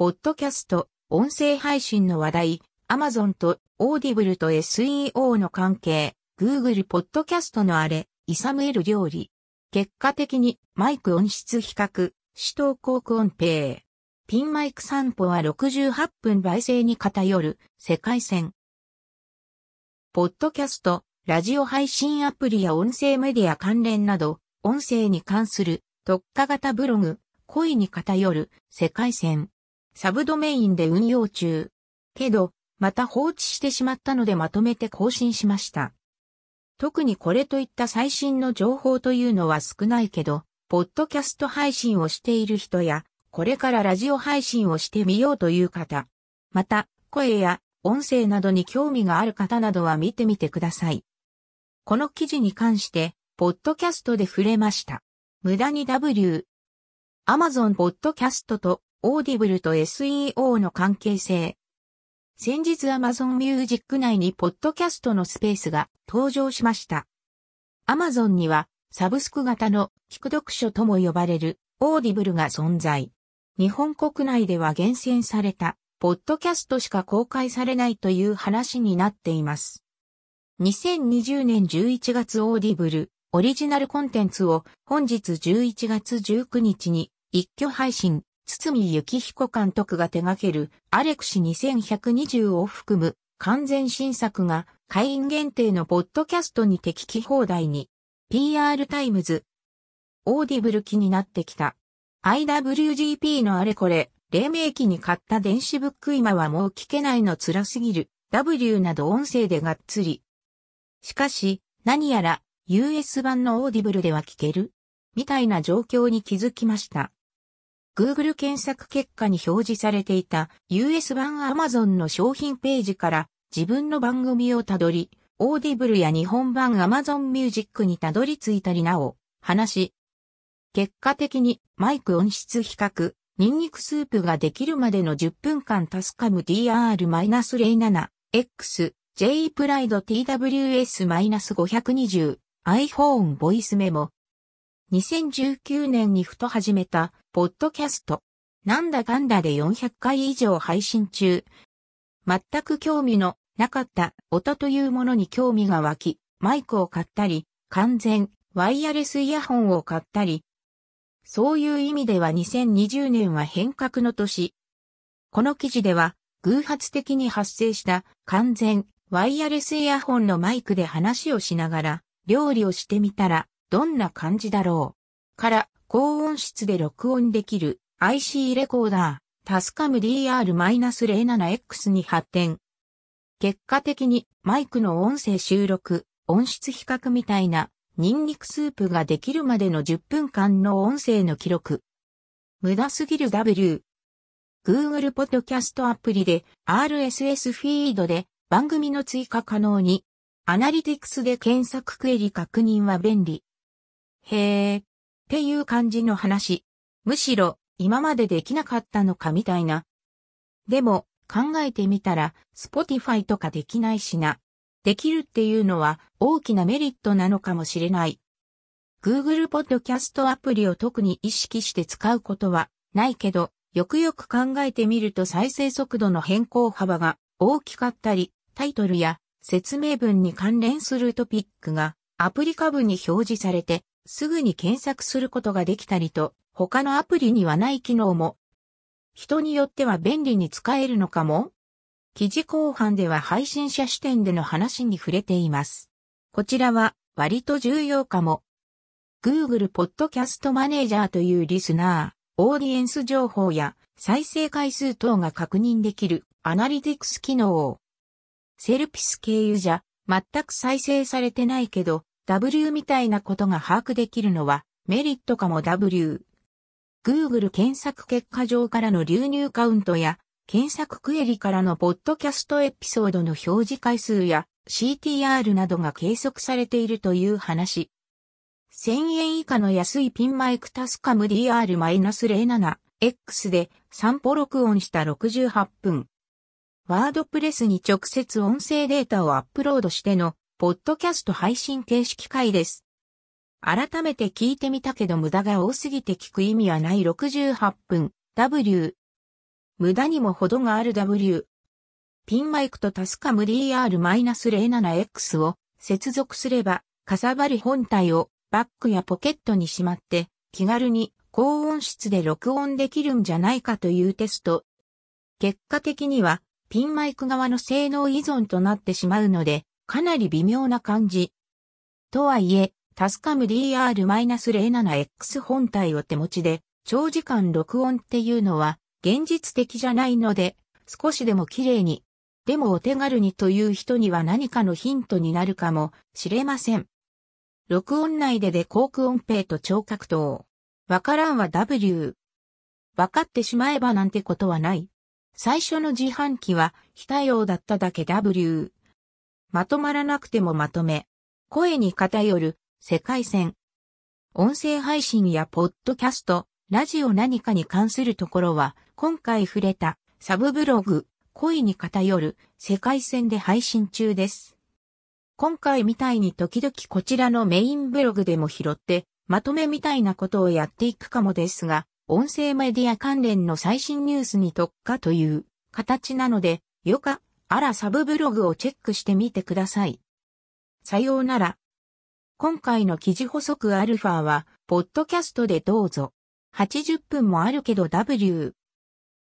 ポッドキャスト、音声配信の話題、Amazon とオーディブルと SEO の関係、Google Podcast のあれ、イサムエル料理。結果的にマイク音質比較、視聴広音ペイ。ピンマイク散歩は68分倍性に偏る世界線。ポッドキャスト、ラジオ配信アプリや音声メディア関連など、音声に関する特化型ブログ、声に偏る世界線。サブドメインで運用中。けど、また放置してしまったのでまとめて更新しました。特にこれといった最新の情報というのは少ないけど、ポッドキャスト配信をしている人や、これからラジオ配信をしてみようという方、また、声や音声などに興味がある方などは見てみてください。この記事に関して、ポッドキャストで触れました。無駄にAmazon ポッドキャストとオーディブルと SEO の関係性。先日 Amazon Music 内にポッドキャストのスペースが登場しました。Amazon にはサブスク型の聴読書とも呼ばれるオーディブルが存在。日本国内では厳選されたポッドキャストしか公開されないという話になっています。2020年11月オーディブルオリジナルコンテンツを本日11月19日に一挙配信。堤幸彦監督が手掛けるアレクシ2120を含む完全新作が会員限定のポッドキャストにて聞き放題に PR タイムズオーディブル気になってきた IWGP のあれこれ黎明期に買った電子ブック今はもう聞けないの辛すぎる W など音声でがっつりしかし何やら US 版のオーディブルでは聞けるみたいな状況に気づきましたGoogle 検索結果に表示されていた US 版 Amazon の商品ページから自分の番組をたどり、Audible や日本版 Amazon Music にたどり着いたりなお話し、結果的にマイク音質比較、ニンニクスープができるまでの10分間 Taskcam DR-07X、J プライド TWS-520、iPhone ボイスメモ。2019年にふと始めた、ポッドキャスト。なんだかんだで400回以上配信中。全く興味のなかった音というものに興味が湧き、マイクを買ったり、完全ワイヤレスイヤホンを買ったり。そういう意味では2020年は変革の年。この記事では、偶発的に発生した完全ワイヤレスイヤホンのマイクで話をしながら、料理をしてみたら、どんな感じだろうから、高音質で録音できる IC レコーダー、Taskcam DR-07X に発展。結果的にマイクの音声収録、音質比較みたいな、ニンニクスープができるまでの10分間の音声の記録。無駄すぎる W。Google Podcast アプリで RSS フィードで番組の追加可能に。アナリティクスで検索クエリ確認は便利。へー、っていう感じの話。むしろ、今までできなかったのかみたいな。でも、考えてみたら、Spotify とかできないしな。できるっていうのは、大きなメリットなのかもしれない。Google Podcast アプリを特に意識して使うことは、ないけど、よくよく考えてみると再生速度の変更幅が、大きかったり、タイトルや、説明文に関連するトピックが、アプリ下部に表示されて、すぐに検索することができたりと、他のアプリにはない機能も、人によっては便利に使えるのかも？記事後半では配信者視点での話に触れています。こちらは割と重要かも。Google Podcast Manager というリスナー、オーディエンス情報や再生回数等が確認できるアナリティクス機能を、セルピス経由じゃ全く再生されてないけど、W みたいなことが把握できるのはメリットかも W。Google 検索結果上からの流入カウントや検索クエリからのポッドキャストエピソードの表示回数や CTR などが計測されているという話。1000円以下の安いピンマイク Taskcam DR-07X で散歩録音した68分。WordPress に直接音声データをアップロードしてのポッドキャスト配信形式回です。改めて聞いてみたけど無駄が多すぎて聞く意味はない68分。W。無駄にも程がある W。ピンマイクとTaskcam DR-07X を接続すれば、かさばる本体をバッグやポケットにしまって、気軽に高音質で録音できるんじゃないかというテスト。結果的には、ピンマイク側の性能依存となってしまうので、かなり微妙な感じ。とはいえ、Taskcam DR-07X 本体を手持ちで、長時間録音っていうのは、現実的じゃないので、少しでも綺麗に、でもお手軽にという人には何かのヒントになるかもしれません。録音内でデコーク音程と聴覚等。わからんは W。わかってしまえばなんてことはない。最初の自販機は非対応だっただけ W。まとまらなくてもまとめ。声に偏る世界線。音声配信やポッドキャスト、ラジオ何かに関するところは今回触れたサブブログ、声に偏る世界線で配信中です。今回みたいに時々こちらのメインブログでも拾って、まとめみたいなことをやっていくかもですが、音声メディア関連の最新ニュースに特化という形なので、よか、あらサブブログをチェックしてみてください。さようなら。今回の記事補足アルファは、ポッドキャストでどうぞ。80分もあるけどW。